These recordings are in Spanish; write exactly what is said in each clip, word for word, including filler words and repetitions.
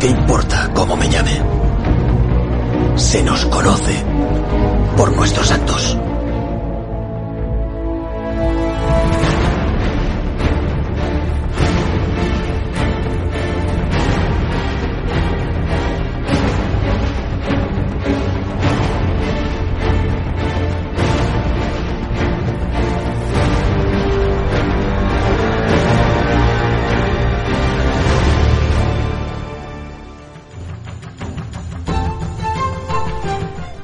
¿Qué importa cómo me llame? Se nos conoce por nuestros actos.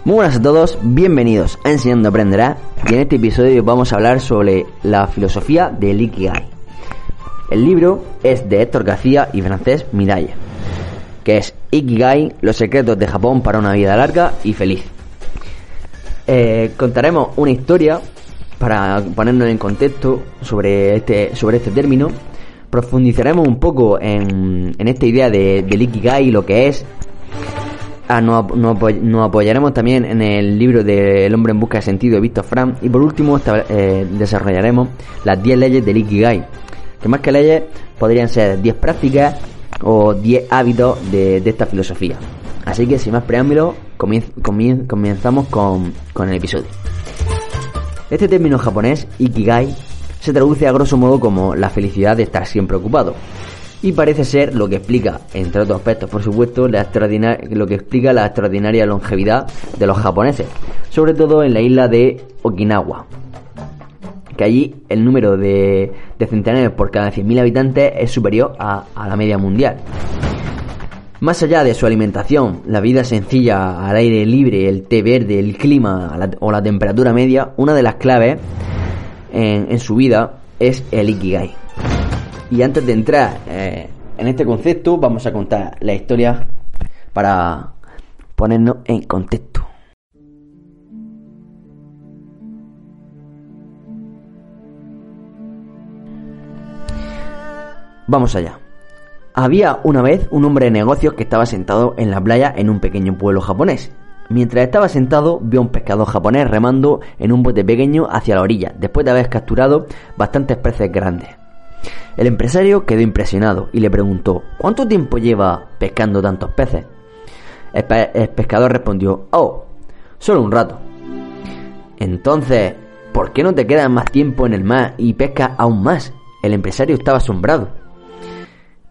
Muy buenas a todos, bienvenidos a Enseñando Aprenderá, y en este episodio vamos a hablar sobre la filosofía del Ikigai. El libro es de Héctor García y Francesc Miralles, que es Ikigai, los secretos de Japón para una vida larga y feliz. Eh, contaremos una historia para ponernos en contexto sobre este, sobre este término. Profundizaremos un poco en, en esta idea de, del Ikigai, lo que es. Ah, nos, nos, nos apoyaremos también en el libro de El hombre en busca de sentido de Viktor Frankl. Y por último esta, eh, desarrollaremos las diez leyes del Ikigai, que más que leyes podrían ser diez prácticas o diez hábitos de, de esta filosofía. Así que sin más preámbulos, comienz, comienz, comenzamos con, con el episodio. Este término japonés, Ikigai, se traduce a grosso modo como la felicidad de estar siempre ocupado. Y parece ser lo que explica, entre otros aspectos, por supuesto, la extraordinar- lo que explica la extraordinaria longevidad de los japoneses, sobre todo en la isla de Okinawa, que allí el número de, de centenarios por cada cien mil habitantes es superior a, a la media mundial. Más allá de su alimentación, la vida sencilla al aire libre, el té verde, el clima la, o la temperatura media, una de las claves en, en su vida es el Ikigai. Y antes de entrar eh, en este concepto, vamos a contar la historia para ponernos en contexto. Vamos allá. Había una vez un hombre de negocios que estaba sentado en la playa en un pequeño pueblo japonés. Mientras estaba sentado, vio a un pescador japonés remando en un bote pequeño hacia la orilla, después de haber capturado bastantes peces grandes. El empresario quedó impresionado y le preguntó: ¿cuánto tiempo lleva pescando tantos peces? El, pe- el pescador respondió: oh, solo un rato. Entonces, ¿por qué no te quedas más tiempo en el mar y pescas aún más? El empresario estaba asombrado.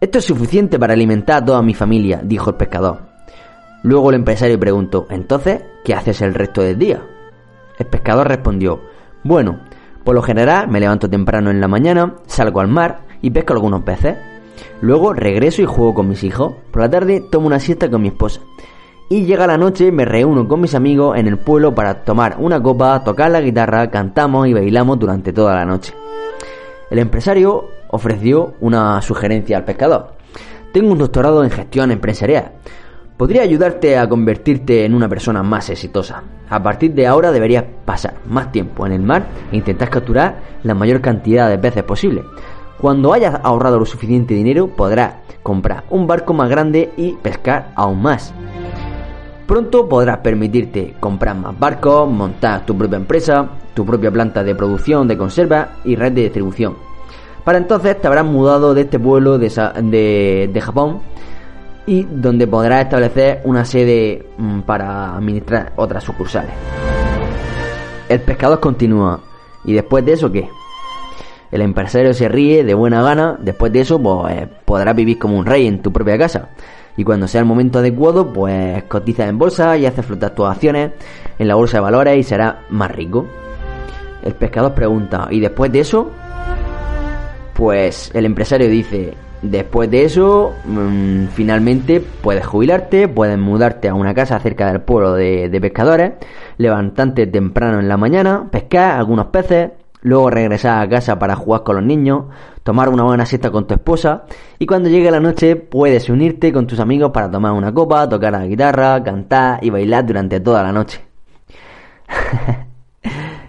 Esto es suficiente para alimentar a toda mi familia, dijo el pescador. Luego el empresario preguntó: entonces, ¿qué haces el resto del día? El pescador respondió: bueno, por lo general me levanto temprano en la mañana, salgo al mar y pesco algunos peces. Luego regreso y juego con mis hijos. Por la tarde tomo una siesta con mi esposa. Y llega la noche, me reúno con mis amigos en el pueblo para tomar una copa, tocar la guitarra, cantamos y bailamos durante toda la noche. El empresario ofreció una sugerencia al pescador: tengo un doctorado en gestión empresarial. Podría ayudarte a convertirte en una persona más exitosa. A partir de ahora deberías pasar más tiempo en el mar e intentar capturar la mayor cantidad de peces posible. Cuando hayas ahorrado lo suficiente dinero, podrás comprar un barco más grande y pescar aún más. Pronto podrás permitirte comprar más barcos, montar tu propia empresa, tu propia planta de producción de conservas y red de distribución. Para entonces te habrás mudado de este pueblo de, de, de Japón, y donde podrás establecer una sede para administrar otras sucursales. El pescador continúa: ¿y después de eso qué? El empresario se ríe de buena gana. Después de eso, pues podrás vivir como un rey en tu propia casa. Y cuando sea el momento adecuado, pues cotizas en bolsa y haces flotar tus acciones en la bolsa de valores y serás más rico. El pescador pregunta: ¿y después de eso? Pues el empresario dice: después de eso, mmm, finalmente puedes jubilarte, puedes mudarte a una casa cerca del pueblo de, de pescadores, levantarte temprano en la mañana, pescar algunos peces, Luego regresar a casa para jugar con los niños, tomar una buena siesta con tu esposa, y cuando llegue la noche puedes unirte con tus amigos para tomar una copa, tocar la guitarra, cantar y bailar durante toda la noche.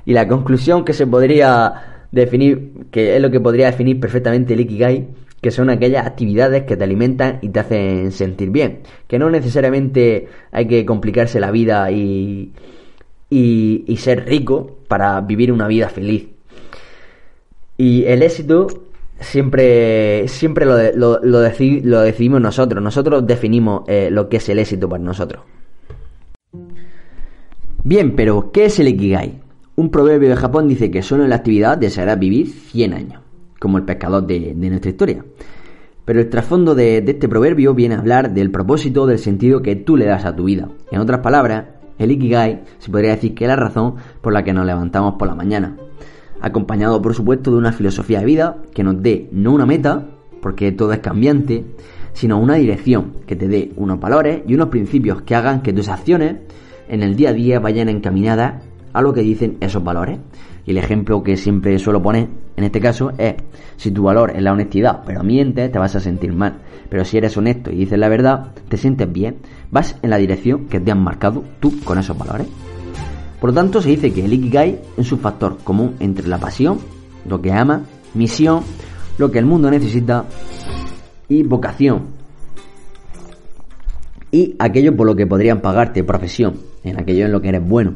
Y la conclusión que se podría definir, que es lo que podría definir perfectamente el Ikigai, que son aquellas actividades que te alimentan y te hacen sentir bien, que no necesariamente hay que complicarse la vida y, y, y ser rico para vivir una vida feliz. Y el éxito siempre, siempre lo, de, lo, lo, deci, lo decidimos nosotros. Nosotros definimos eh, lo que es el éxito para nosotros. Bien, pero ¿qué es el Ikigai? Un proverbio de Japón dice que solo en la actividad desearás vivir cien años, como el pescador de, de nuestra historia. Pero el trasfondo de, de este proverbio viene a hablar del propósito, del sentido que tú le das a tu vida. En otras palabras, el Ikigai se podría decir que es la razón por la que nos levantamos por la mañana, acompañado por supuesto de una filosofía de vida que nos dé no una meta, porque todo es cambiante, sino una dirección que te dé unos valores y unos principios que hagan que tus acciones en el día a día vayan encaminadas a lo que dicen esos valores. Y el ejemplo que siempre suelo poner en este caso es: si tu valor es la honestidad pero mientes, te vas a sentir mal, pero si eres honesto y dices la verdad, te sientes bien, vas en la dirección que te han marcado tú con esos valores. Por lo tanto, se dice que el Ikigai es un factor común entre la pasión, lo que ama, misión, lo que el mundo necesita, y vocación, y aquello por lo que podrían pagarte, profesión, en aquello en lo que eres bueno.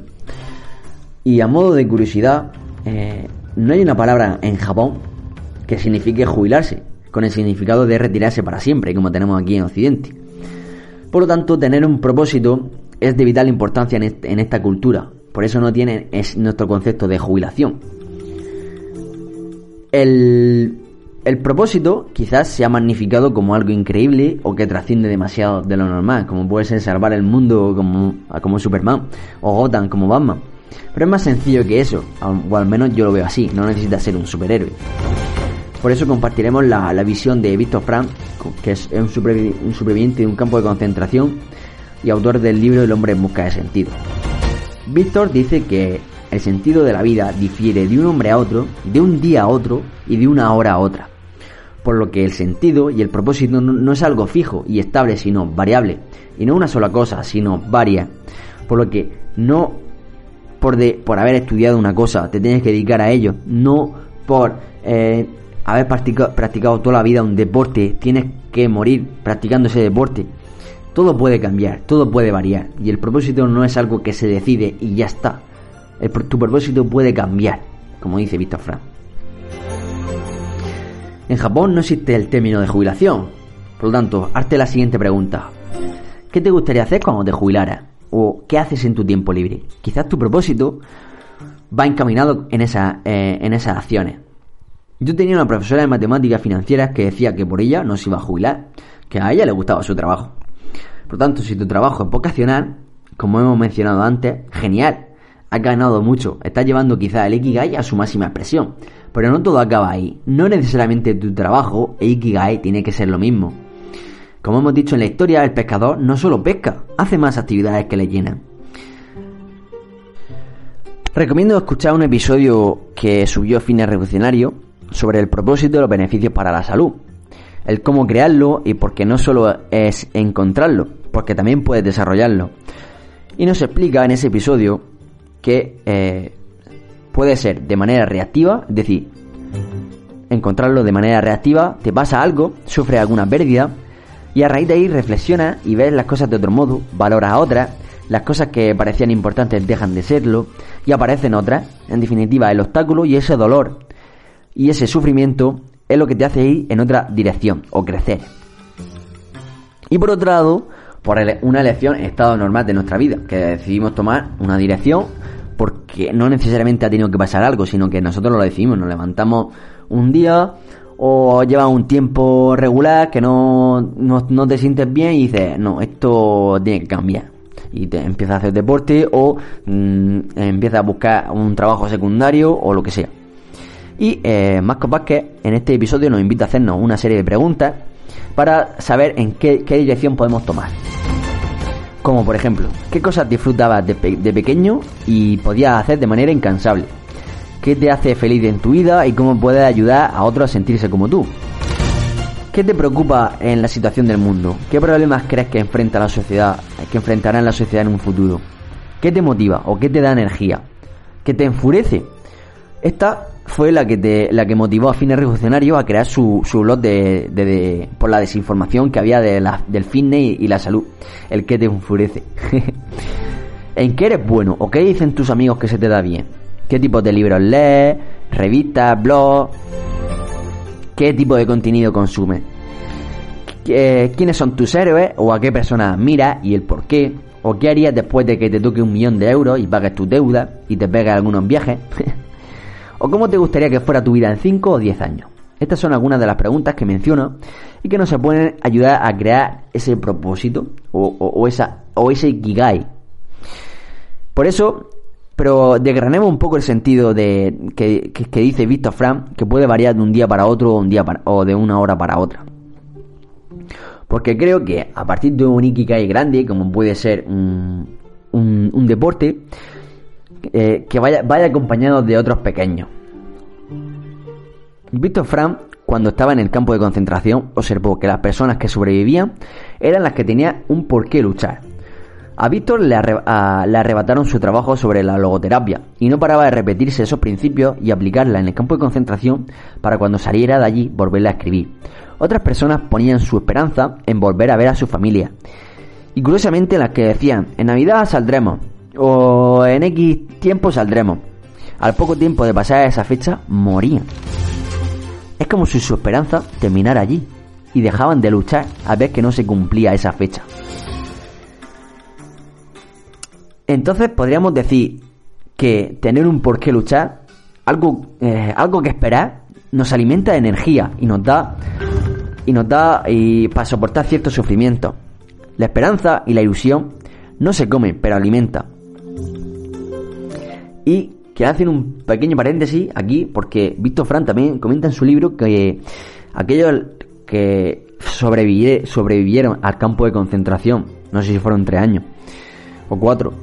Y a modo de curiosidad, eh, no hay una palabra en Japón que signifique jubilarse, con el significado de retirarse para siempre, como tenemos aquí en Occidente. Por lo tanto, tener un propósito es de vital importancia en, este, en esta cultura. Por eso no tiene es nuestro concepto de jubilación. El, el propósito quizás sea magnificado como algo increíble o que trasciende demasiado de lo normal, como puede ser salvar el mundo como, como Superman, o Gotham como Batman. Pero es más sencillo que eso, o al menos yo lo veo así. No necesitas ser un superhéroe. Por eso compartiremos la, la visión de Viktor Frankl, que es un superviviente de un campo de concentración y autor del libro El hombre en busca de sentido. Viktor dice que el sentido de la vida difiere de un hombre a otro, de un día a otro y de una hora a otra, por lo que el sentido y el propósito no, no es algo fijo y estable, sino variable, y no una sola cosa, sino varias. Por lo que no Por, de, por haber estudiado una cosa te tienes que dedicar a ello, no por eh, haber practicado, practicado toda la vida un deporte tienes que morir practicando ese deporte. Todo puede cambiar, todo puede variar, y el propósito no es algo que se decide y ya está. El, tu propósito puede cambiar, como dice Viktor Frankl. En Japón no existe el término de jubilación, por lo tanto, hazte la siguiente pregunta: ¿qué te gustaría hacer cuando te jubilaras? ¿O qué haces en tu tiempo libre? Quizás tu propósito va encaminado en, esa, eh, en esas acciones. Yo tenía una profesora de matemáticas financieras que decía que por ella no se iba a jubilar, que a ella le gustaba su trabajo. Por tanto, si tu trabajo es vocacional, como hemos mencionado antes, genial, has ganado mucho, estás llevando quizás el Ikigai a su máxima expresión. Pero no todo acaba ahí. No necesariamente tu trabajo e Ikigai tiene que ser lo mismo. Como hemos dicho en la historia, el pescador no solo pesca, hace más actividades que le llenan. Recomiendo escuchar un episodio que subió Fine Revolucionario sobre el propósito y los beneficios para la salud, el cómo crearlo, y porque no solo es encontrarlo, porque también puedes desarrollarlo. Y nos explica en ese episodio que eh, puede ser de manera reactiva, es decir, encontrarlo de manera reactiva, te pasa algo, sufres alguna pérdida, y a raíz de ahí reflexionas y ves las cosas de otro modo, valoras otras, las cosas que parecían importantes dejan de serlo y aparecen otras. En definitiva, el obstáculo y ese dolor y ese sufrimiento es lo que te hace ir en otra dirección o crecer. Y por otro lado, por una elección estado normal de nuestra vida, que decidimos tomar una dirección porque no necesariamente ha tenido que pasar algo, sino que nosotros lo decidimos, nos levantamos un día, o llevas un tiempo regular que no, no, no te sientes bien y dices: no, esto tiene que cambiar, y te empiezas a hacer deporte, o mmm, empiezas a buscar un trabajo secundario o lo que sea. Y eh, Marcos Vázquez en este episodio nos invita a hacernos una serie de preguntas para saber en qué, qué dirección podemos tomar. Como por ejemplo, ¿qué cosas disfrutabas de, pe- de pequeño y podías hacer de manera incansable? qué te hace feliz en tu vida y cómo puedes ayudar a otros a sentirse como tú. ¿Qué te preocupa en la situación del mundo? ¿Qué problemas crees que enfrenta la sociedad, que enfrentará la sociedad en un futuro? ¿Qué te motiva o qué te da energía? ¿Qué te enfurece? Esta fue la que te, la que motivó a Fine Revolucionario a crear su, su blog de, de, de, por la desinformación que había de la, del fitness y, y la salud. El que te enfurece. ¿En qué eres bueno? ¿O qué dicen tus amigos que se te da bien? ¿Qué tipo de libros lees? ¿Revistas? ¿Blogs? ¿Qué tipo de contenido consumes? ¿Quiénes son tus héroes? ¿O a qué personas admiras? ¿Y el por qué? ¿O qué harías después de que te toque un millón de euros y pagues tus deudas y te pegues algunos viajes? ¿O cómo te gustaría que fuera tu vida en cinco o diez años? Estas son algunas de las preguntas que menciono y que nos pueden ayudar a crear ese propósito o, o, o, esa, o ese Ikigai. Por eso, pero desgranemos un poco el sentido de que, que, que dice Viktor Frankl, que puede variar de un día para otro o, un día para, o de una hora para otra. Porque creo que a partir de un Ikigai grande, como puede ser un, un, un deporte, eh, que vaya, vaya acompañado de otros pequeños. Viktor Frankl, cuando estaba en el campo de concentración, observó que las personas que sobrevivían eran las que tenían un porqué luchar. A Víctor le, arre- a, le arrebataron su trabajo sobre la logoterapia y no paraba de repetirse esos principios y aplicarla en el campo de concentración para cuando saliera de allí volverla a escribir. Otras personas ponían su esperanza en volver a ver a su familia. Y curiosamente las que decían, en Navidad saldremos o en X tiempo saldremos. Al poco tiempo de pasar esa fecha morían. Es como si su esperanza terminara allí y dejaban de luchar a ver que no se cumplía esa fecha. Entonces podríamos decir que tener un por qué luchar, algo, eh, algo que esperar, nos alimenta de energía y nos da y nos da y para soportar ciertos sufrimientos. La esperanza y la ilusión no se comen, pero alimenta. Y que hacen un pequeño paréntesis aquí, porque Viktor Frankl también comenta en su libro que aquellos que sobrevivi- sobrevivieron al campo de concentración, no sé si fueron tres años o cuatro,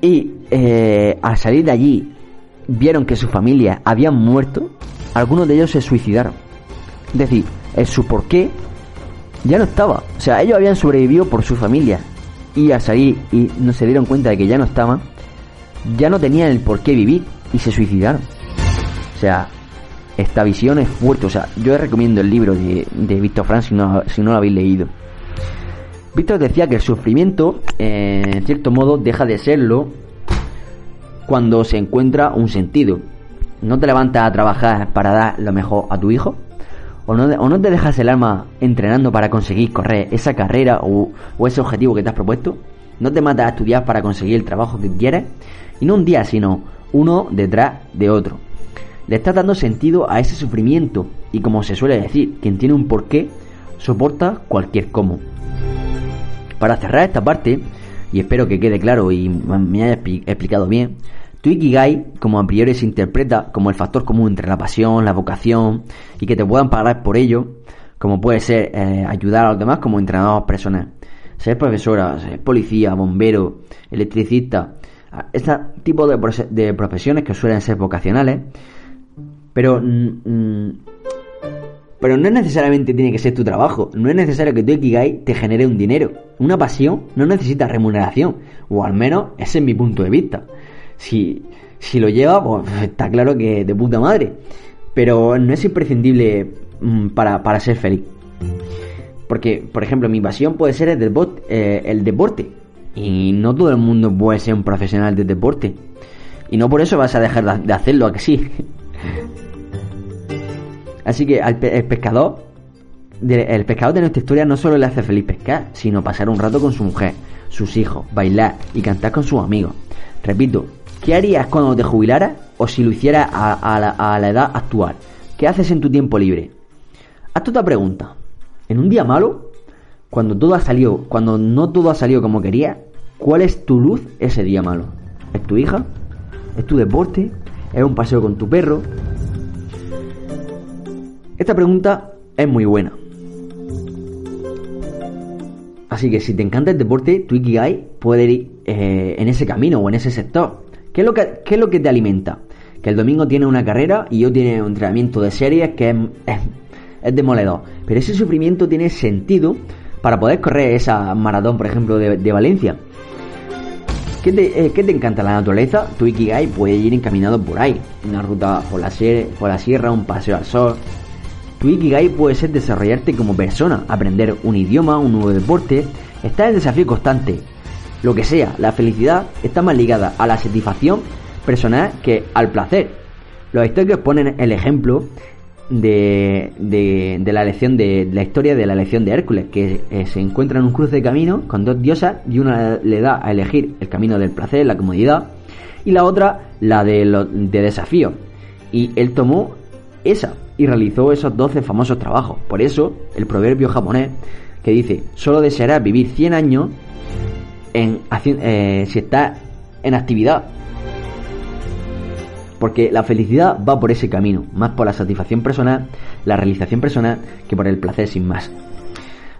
y eh, al salir de allí vieron que su familia habían muerto, algunos de ellos se suicidaron. Es decir, el su porqué ya no estaba. O sea, ellos habían sobrevivido por su familia, y al salir y no se dieron cuenta de que ya no estaban, ya no tenían el porqué vivir y se suicidaron. O sea, esta visión es fuerte. O sea, yo les recomiendo el libro de, de Viktor Frankl si no, si no lo habéis leído. Víctor decía que el sufrimiento, eh, en cierto modo, deja de serlo cuando se encuentra un sentido. ¿No te levantas a trabajar para dar lo mejor a tu hijo? ¿O no, o no te dejas el alma entrenando para conseguir correr esa carrera o, o ese objetivo que te has propuesto? ¿No te matas a estudiar para conseguir el trabajo que quieres? Y no un día, sino uno detrás de otro. Le estás dando sentido a ese sufrimiento y, como se suele decir, quien tiene un porqué soporta cualquier cómo. Para cerrar esta parte, y espero que quede claro y me haya explicado bien, tu Ikigai, como a priori se interpreta como el factor común entre la pasión, la vocación y que te puedan pagar por ello, como puede ser eh, ayudar a los demás como entrenador personal, ser profesora, ser policía, bombero, electricista, este tipo de, profe- de profesiones que suelen ser vocacionales, pero... Mm, Pero no necesariamente tiene que ser tu trabajo. No es necesario que tu Ikigai te genere un dinero. Una pasión no necesita remuneración. O al menos ese es mi punto de vista. Si, si lo lleva, pues está claro que de puta madre. Pero no es imprescindible para, para ser feliz. Porque, por ejemplo, mi pasión puede ser el, depo- eh, el deporte. Y no todo el mundo puede ser un profesional de deporte. Y no por eso vas a dejar de hacerlo, ¿a que sí? Así que al pe- el pescador de, el pescador de nuestra historia no solo le hace feliz pescar, sino pasar un rato con su mujer, sus hijos, bailar y cantar con sus amigos. Repito, ¿qué harías cuando te jubilaras o si lo hicieras a, a, la, a la edad actual? ¿Qué haces en tu tiempo libre? Hazte otra pregunta. En un día malo, cuando todo ha salido, cuando no todo ha salido como querías, ¿cuál es tu luz ese día malo? ¿Es tu hija? ¿Es tu deporte? ¿Es un paseo con tu perro? Esta pregunta es muy buena. Así que si te encanta el deporte, tu Ikigai puede ir eh, en ese camino o en ese sector. ¿Qué es lo que, qué es lo que te alimenta? que el domingo tiene una carrera y yo tiene un entrenamiento de series que es, es, es demoledor. Pero ese sufrimiento tiene sentido para poder correr esa maratón, por ejemplo, de, de Valencia. ¿Qué te, eh, ¿Qué te encanta la naturaleza? Tu Ikigai puede ir encaminado por ahí. Una ruta por la, ser, por la sierra, un paseo al sol. Tu Ikigai puede ser desarrollarte como persona, aprender un idioma, un nuevo deporte. Está en desafío constante. Lo que sea, la felicidad está más ligada a la satisfacción personal que al placer. Los históricos ponen el ejemplo de, de, de la elección de, de la historia de la elección de Hércules, que eh, se encuentra en un cruce de caminos con dos diosas, y una le da a elegir el camino del placer, la comodidad, y la otra la de, lo, de desafío, y él tomó esa y realizó esos doce famosos trabajos. Por eso el proverbio japonés que dice: solo desearás vivir cien años en, eh, si estás en actividad. Porque la felicidad va por ese camino, más por la satisfacción personal, la realización personal, que por el placer sin más.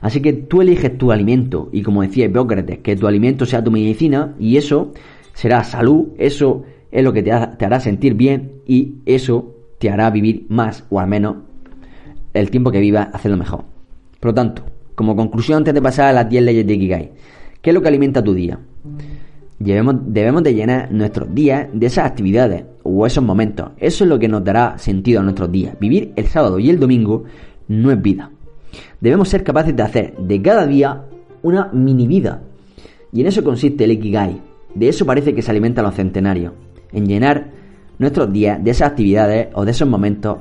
Así que tú eliges tu alimento, y como decía Hipócrates, que tu alimento sea tu medicina, y eso será salud, eso es lo que te, ha, te hará sentir bien, y eso te hará vivir más, o al menos el tiempo que vivas, hacerlo mejor. Por lo tanto, como conclusión, antes de pasar a las diez leyes de Ikigai, ¿qué es lo que alimenta tu día? Debemos, debemos de llenar nuestros días de esas actividades o esos momentos. Eso es lo que nos dará sentido a nuestros días. Vivir el sábado y el domingo no es vida. Debemos ser capaces de hacer de cada día una mini vida. Y en eso consiste el Ikigai. De eso parece que se alimentan los centenarios. En llenar nuestros días de esas actividades o de esos momentos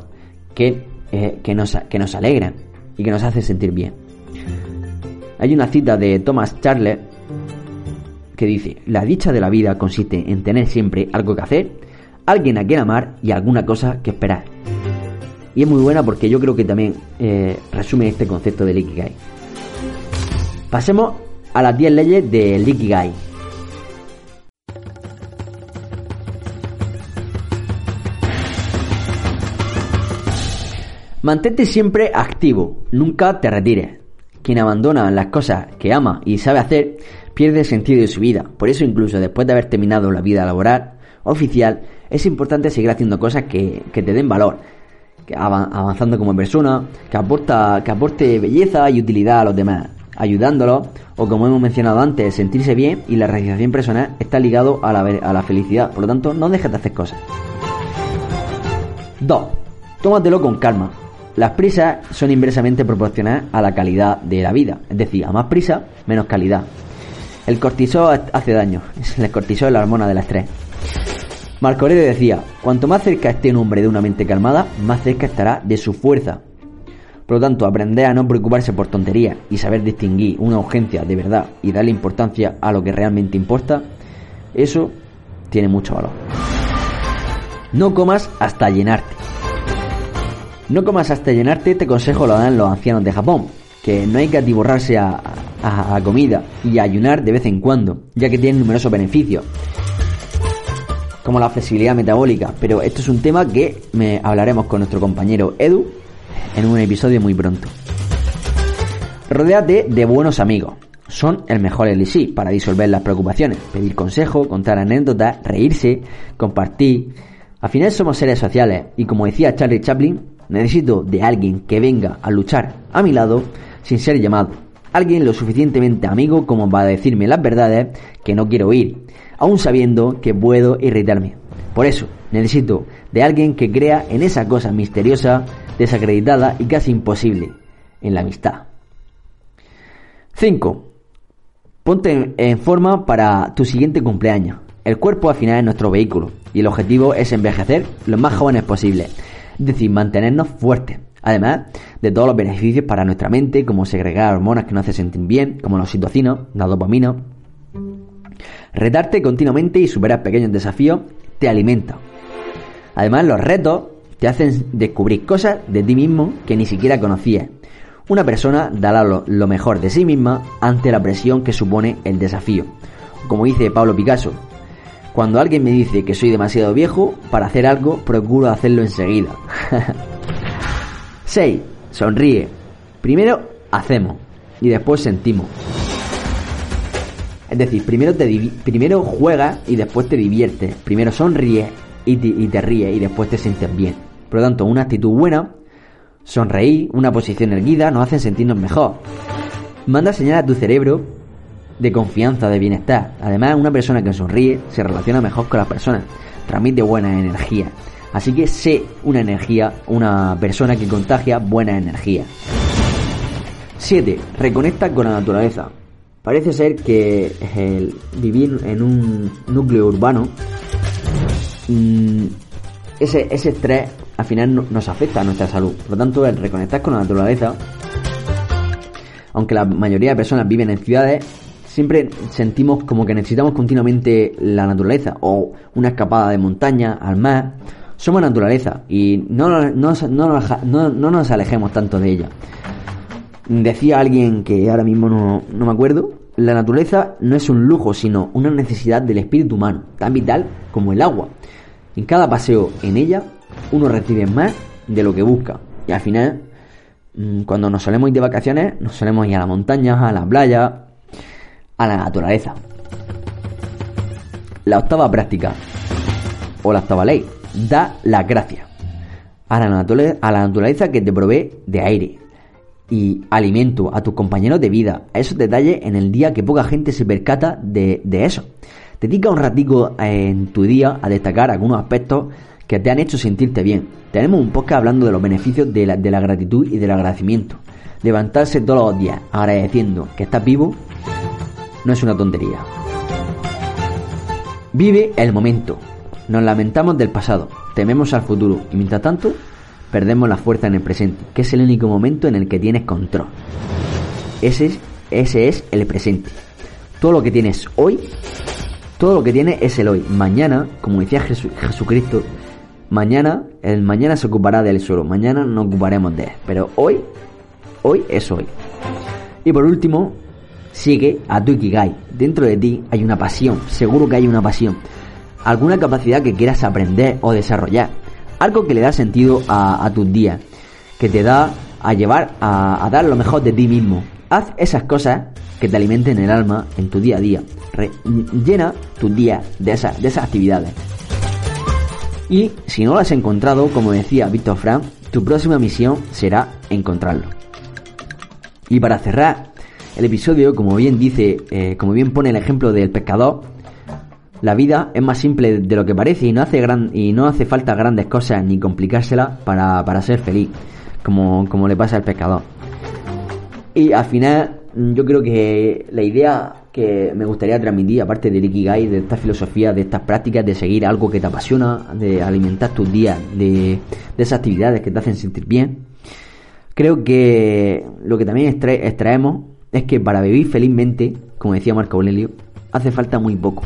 que, eh, que, nos, que nos alegran y que nos hacen sentir bien. Hay una cita de Thomas Carlyle que dice: la dicha de la vida consiste en tener siempre algo que hacer, alguien a quien amar y alguna cosa que esperar. Y es muy buena porque yo creo que también eh, resume este concepto del Ikigai. Pasemos a las diez leyes del Ikigai. Mantente siempre activo, nunca te retires. Quien abandona las cosas que ama y sabe hacer pierde el sentido de su vida. Por eso, incluso después de haber terminado la vida laboral oficial, es importante seguir haciendo cosas que, que te den valor, que avanzando como persona, que, aporta, que aporte belleza y utilidad a los demás, ayudándolos, o como hemos mencionado antes, sentirse bien y la realización personal está ligado a la, a la felicidad. Por lo tanto, no dejes de hacer cosas. dos. Tómatelo con calma. Las prisas son inversamente proporcionales a la calidad de la vida, es decir, a más prisa, menos calidad. El cortisol hace daño, el cortisol es la hormona del estrés. Marco Aurelio decía: cuanto más cerca esté un hombre de una mente calmada, más cerca estará de su fuerza. Por lo tanto, aprender a no preocuparse por tonterías y saber distinguir una urgencia de verdad y darle importancia a lo que realmente importa, eso tiene mucho valor. No comas hasta llenarte. No comas hasta llenarte, te consejo lo dan los ancianos de Japón, que no hay que atiborrarse a, a, a comida y a ayunar de vez en cuando, ya que tiene numerosos beneficios, como la flexibilidad metabólica. Pero esto es un tema que me hablaremos con nuestro compañero Edu en un episodio muy pronto. Rodéate de buenos amigos. Son el mejor elixir para disolver las preocupaciones, pedir consejo, contar anécdotas, reírse, compartir. Al final somos seres sociales, y como decía Charlie Chaplin, necesito de alguien que venga a luchar a mi lado sin ser llamado. Alguien lo suficientemente amigo como para decirme las verdades que no quiero oír, aún sabiendo que puedo irritarme. Por eso, necesito de alguien que crea en esa cosa misteriosa, desacreditada y casi imposible, en la amistad. cinco. Ponte en forma para tu siguiente cumpleaños. El cuerpo al final es nuestro vehículo, y el objetivo es envejecer lo más jóvenes posible, es decir, mantenernos fuertes. Además de todos los beneficios para nuestra mente, como segregar hormonas que nos hacen sentir bien, como la oxitocina, la dopamina. Retarte continuamente y superar pequeños desafíos te alimenta. Además, los retos te hacen descubrir cosas de ti mismo que ni siquiera conocías. Una persona dará lo, lo mejor de sí misma ante la presión que supone el desafío. Como dice Pablo Picasso: cuando alguien me dice que soy demasiado viejo para hacer algo, procuro hacerlo enseguida. seis. Sonríe. Primero hacemos y después sentimos. Es decir, primero, te divi- primero juegas y después te diviertes. Primero sonríes y te, y te ríes y después te sientes bien. Por lo tanto, una actitud buena, sonreír, una posición erguida, nos hacen sentirnos mejor. Manda señal a tu cerebro de confianza, de bienestar. Además, una persona que sonríe se relaciona mejor con las personas, transmite buena energía. Así que sé una energía, una persona que contagia buena energía. siete. Reconecta con la naturaleza. Parece ser que el vivir en un núcleo urbano, ese, ese estrés al final nos afecta a nuestra salud. Por lo tanto, el reconectar con la naturaleza, aunque la mayoría de personas viven en ciudades, siempre sentimos como que necesitamos continuamente la naturaleza, o una escapada de montaña, al mar. Somos naturaleza y no, no, no, no, no nos alejemos tanto de ella. Decía alguien que ahora mismo no, no me acuerdo, la naturaleza no es un lujo, sino una necesidad del espíritu humano, tan vital como el agua. En cada paseo en ella, uno recibe más de lo que busca. Y al final, cuando nos solemos ir de vacaciones, nos solemos ir a las montañas, a las playas, a la naturaleza. La octava práctica, o la octava ley, da las gracias a la, naturaleza, a la naturaleza que te provee de aire y alimento, a tus compañeros de vida, a esos detalles en el día que poca gente se percata de, de eso. Dedica un ratico en tu día a destacar algunos aspectos que te han hecho sentirte bien. Tenemos un podcast hablando de los beneficios de la, de la gratitud y del agradecimiento. Levantarse todos los días agradeciendo que estás vivo no es una tontería. Vive el momento. Nos lamentamos del pasado, tememos al futuro y mientras tanto perdemos la fuerza en el presente, que es el único momento en el que tienes control. Ese es, ese es el presente. Todo lo que tienes hoy, todo lo que tienes es el hoy. Mañana, como decía Jesu, Jesucristo, mañana, el mañana se ocupará del suelo, mañana no ocuparemos de él. Pero hoy, hoy es hoy. Y por último, sigue a tu Ikigai. Dentro de ti hay una pasión, seguro que hay una pasión. Alguna capacidad que quieras aprender o desarrollar. Algo que le da sentido a, a tus días, que te da a llevar a, a dar lo mejor de ti mismo. Haz esas cosas que te alimenten el alma en tu día a día. Re, llena tus días de esas, de esas actividades. Y si no lo has encontrado, como decía Viktor Frankl, tu próxima misión será encontrarlo. Y para cerrar el episodio, como bien dice, eh, como bien pone el ejemplo del pescador, la vida es más simple de lo que parece y no hace gran, y no hace falta grandes cosas ni complicárselas para, para ser feliz, como, como le pasa al pescador. Y al final, yo creo que la idea que me gustaría transmitir, aparte del Ikigai, de esta filosofía, de estas prácticas, de seguir algo que te apasiona, de alimentar tus días, de, de esas actividades que te hacen sentir bien, creo que lo que también extra- extraemos es que para vivir felizmente, como decía Marco Aurelio, hace falta muy poco.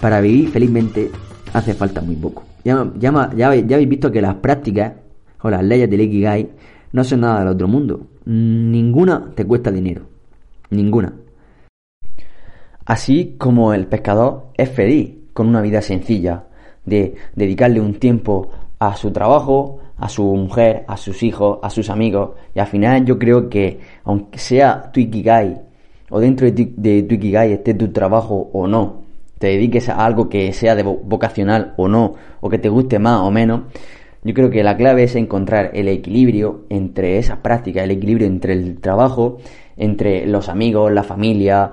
Para vivir felizmente hace falta muy poco. Ya, ya, ya, ya habéis visto que las prácticas o las leyes del Ikigai no son nada del otro mundo. Ninguna te cuesta dinero. Ninguna. Así como el pescador es feliz con una vida sencilla, de dedicarle un tiempo a su trabajo, a su mujer, a sus hijos, a sus amigos. Y al final yo creo que, aunque sea tu Ikigai, o dentro de tu, de tu Ikigai esté tu trabajo o no, te dediques a algo que sea de vocacional o no, o que te guste más o menos, yo creo que la clave es encontrar el equilibrio entre esas prácticas, el equilibrio entre el trabajo, entre los amigos, la familia,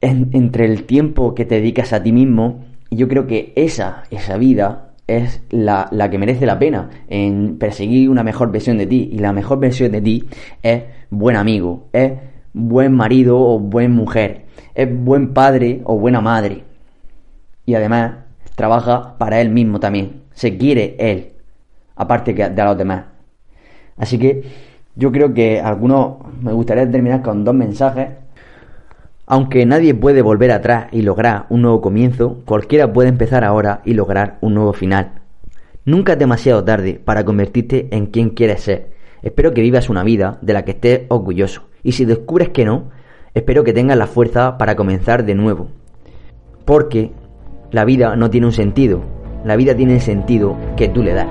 en, entre el tiempo que te dedicas a ti mismo. Y yo creo que esa, esa vida es la, la que merece la pena, en perseguir una mejor versión de ti. Y la mejor versión de ti es buen amigo, es buen marido o buen mujer, es buen padre o buena madre, y además trabaja para él mismo también, se quiere él aparte que de a los demás. Así que yo creo que algunos, me gustaría terminar con dos mensajes. Aunque nadie puede volver atrás y lograr un nuevo comienzo, cualquiera puede empezar ahora y lograr un nuevo final. Nunca es demasiado tarde para convertirte en quien quieres ser. Espero que vivas una vida de la que estés orgulloso, y si descubres que no, espero que tengas la fuerza para comenzar de nuevo. Porque la vida no tiene un sentido. La vida tiene el sentido que tú le das.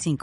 cinco.